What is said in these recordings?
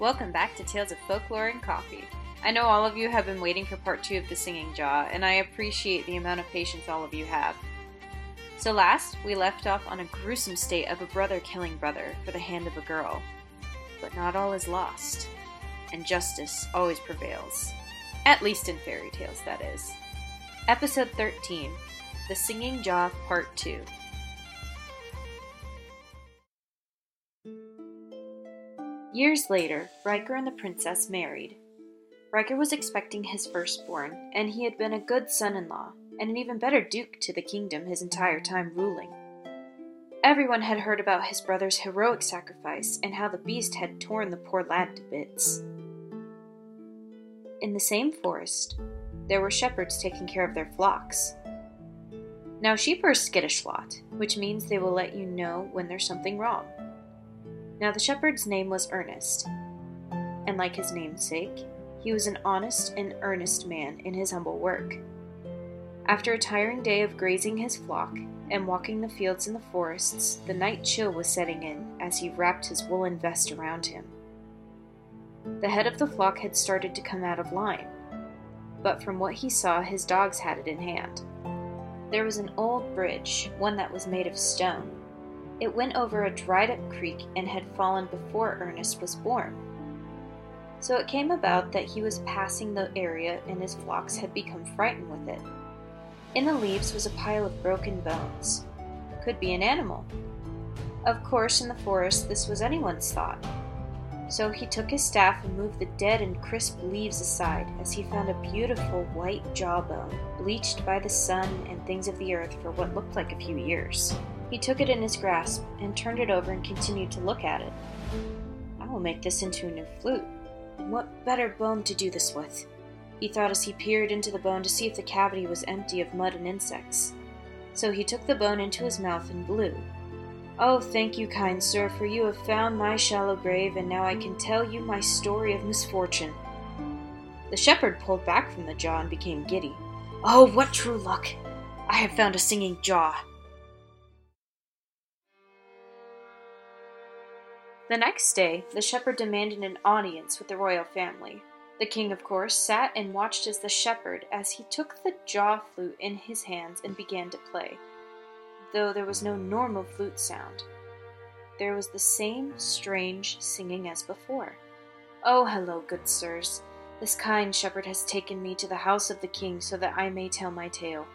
Welcome back to Tales of Folklore and Coffee. I know all of you have been waiting for part 2 of The Singing Jaw, and I appreciate the amount of patience all of you have. So last, we left off on a gruesome state of a brother killing brother for the hand of a girl. But not all is lost, and justice always prevails. At least in fairy tales, that is. Episode 13, The Singing Jaw, Part 2. Years later, Riker and the princess married. Riker was expecting his firstborn, and he had been a good son-in-law, and an even better duke to the kingdom his entire time ruling. Everyone had heard about his brother's heroic sacrifice and how the beast had torn the poor lad to bits. In the same forest, there were shepherds taking care of their flocks. Now sheep are a skittish lot, which means they will let you know when there's something wrong. Now the shepherd's name was Ernest, and like his namesake, he was an honest and earnest man in his humble work. After a tiring day of grazing his flock and walking the fields and the forests, the night chill was setting in as he wrapped his woolen vest around him. The head of the flock had started to come out of line, but from what he saw, his dogs had it in hand. There was an old bridge, one that was made of stone. It went over a dried-up creek and had fallen before Ernest was born. So it came about that he was passing the area and his flocks had become frightened with it. In the leaves was a pile of broken bones. Could be an animal. Of course, in the forest, this was anyone's thought. So he took his staff and moved the dead and crisp leaves aside as he found a beautiful white jawbone, bleached by the sun and things of the earth for what looked like a few years. He took it in his grasp and turned it over and continued to look at it. I will make this into a new flute. And what better bone to do this with? He thought as he peered into the bone to see if the cavity was empty of mud and insects. So he took the bone into his mouth and blew. Oh, thank you, kind sir, for you have found my shallow grave, and now I can tell you my story of misfortune. The shepherd pulled back from the jaw and became giddy. Oh, what true luck! I have found a singing jaw. The next day, the shepherd demanded an audience with the royal family. The king, of course, sat and watched as the shepherd, as he took the jaw flute in his hands and began to play, though there was no normal flute sound. There was the same strange singing as before. Oh, hello, good sirs. This kind shepherd has taken me to the house of the king so that I may tell my tale.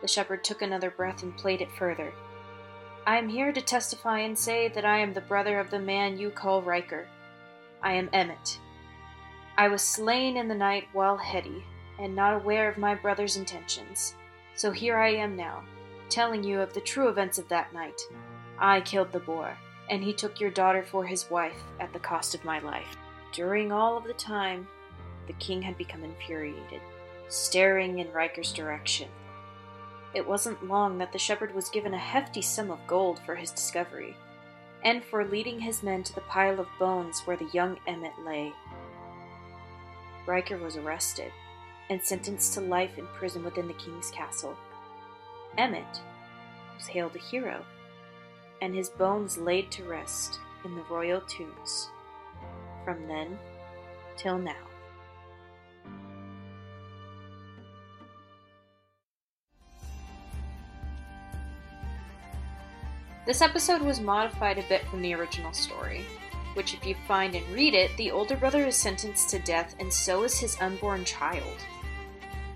The shepherd took another breath and played it further. I am here to testify and say that I am the brother of the man you call Riker. I am Emmet. I was slain in the night while Hetty, and not aware of my brother's intentions. So here I am now, telling you of the true events of that night. I killed the boar, and he took your daughter for his wife at the cost of my life. During all of the time, the king had become infuriated, staring in Riker's direction. It wasn't long that the shepherd was given a hefty sum of gold for his discovery, and for leading his men to the pile of bones where the young Emmet lay. Riker was arrested, and sentenced to life in prison within the king's castle. Emmet was hailed a hero, and his bones laid to rest in the royal tombs, from then till now. This episode was modified a bit from the original story, which if you find and read it, the older brother is sentenced to death and so is his unborn child.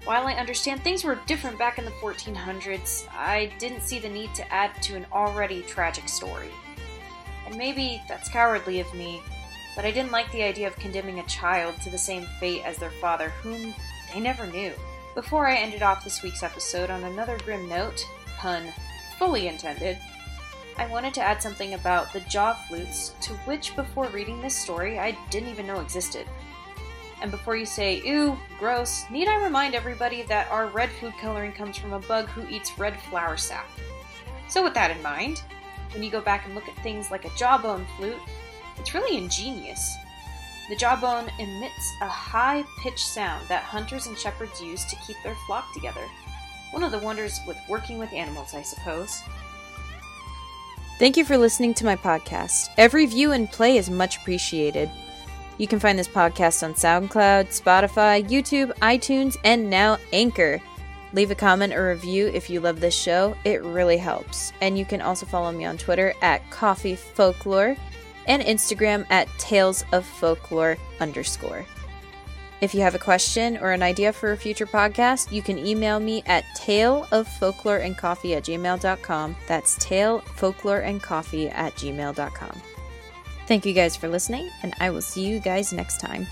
While I understand things were different back in the 1400s, I didn't see the need to add to an already tragic story. And maybe that's cowardly of me, but I didn't like the idea of condemning a child to the same fate as their father, whom they never knew. Before I ended off this week's episode on another grim note, pun fully intended, I wanted to add something about the jaw flutes, to which before reading this story I didn't even know existed. And before you say, ew, gross, need I remind everybody that our red food coloring comes from a bug who eats red flower sap. So with that in mind, when you go back and look at things like a jawbone flute, it's really ingenious. The jawbone emits a high-pitched sound that hunters and shepherds use to keep their flock together. One of the wonders with working with animals, I suppose. Thank you for listening to my podcast. Every view and play is much appreciated. You can find this podcast on SoundCloud, Spotify, YouTube, iTunes, and now Anchor. Leave a comment or review if you love this show. It really helps. And you can also follow me on Twitter at coffeefolklore and Instagram at talesoffolklore_. If you have a question or an idea for a future podcast, you can email me at taleoffolkloreandcoffee@gmail.com. That's talefolkloreandcoffee@gmail.com. Thank you guys for listening, and I will see you guys next time.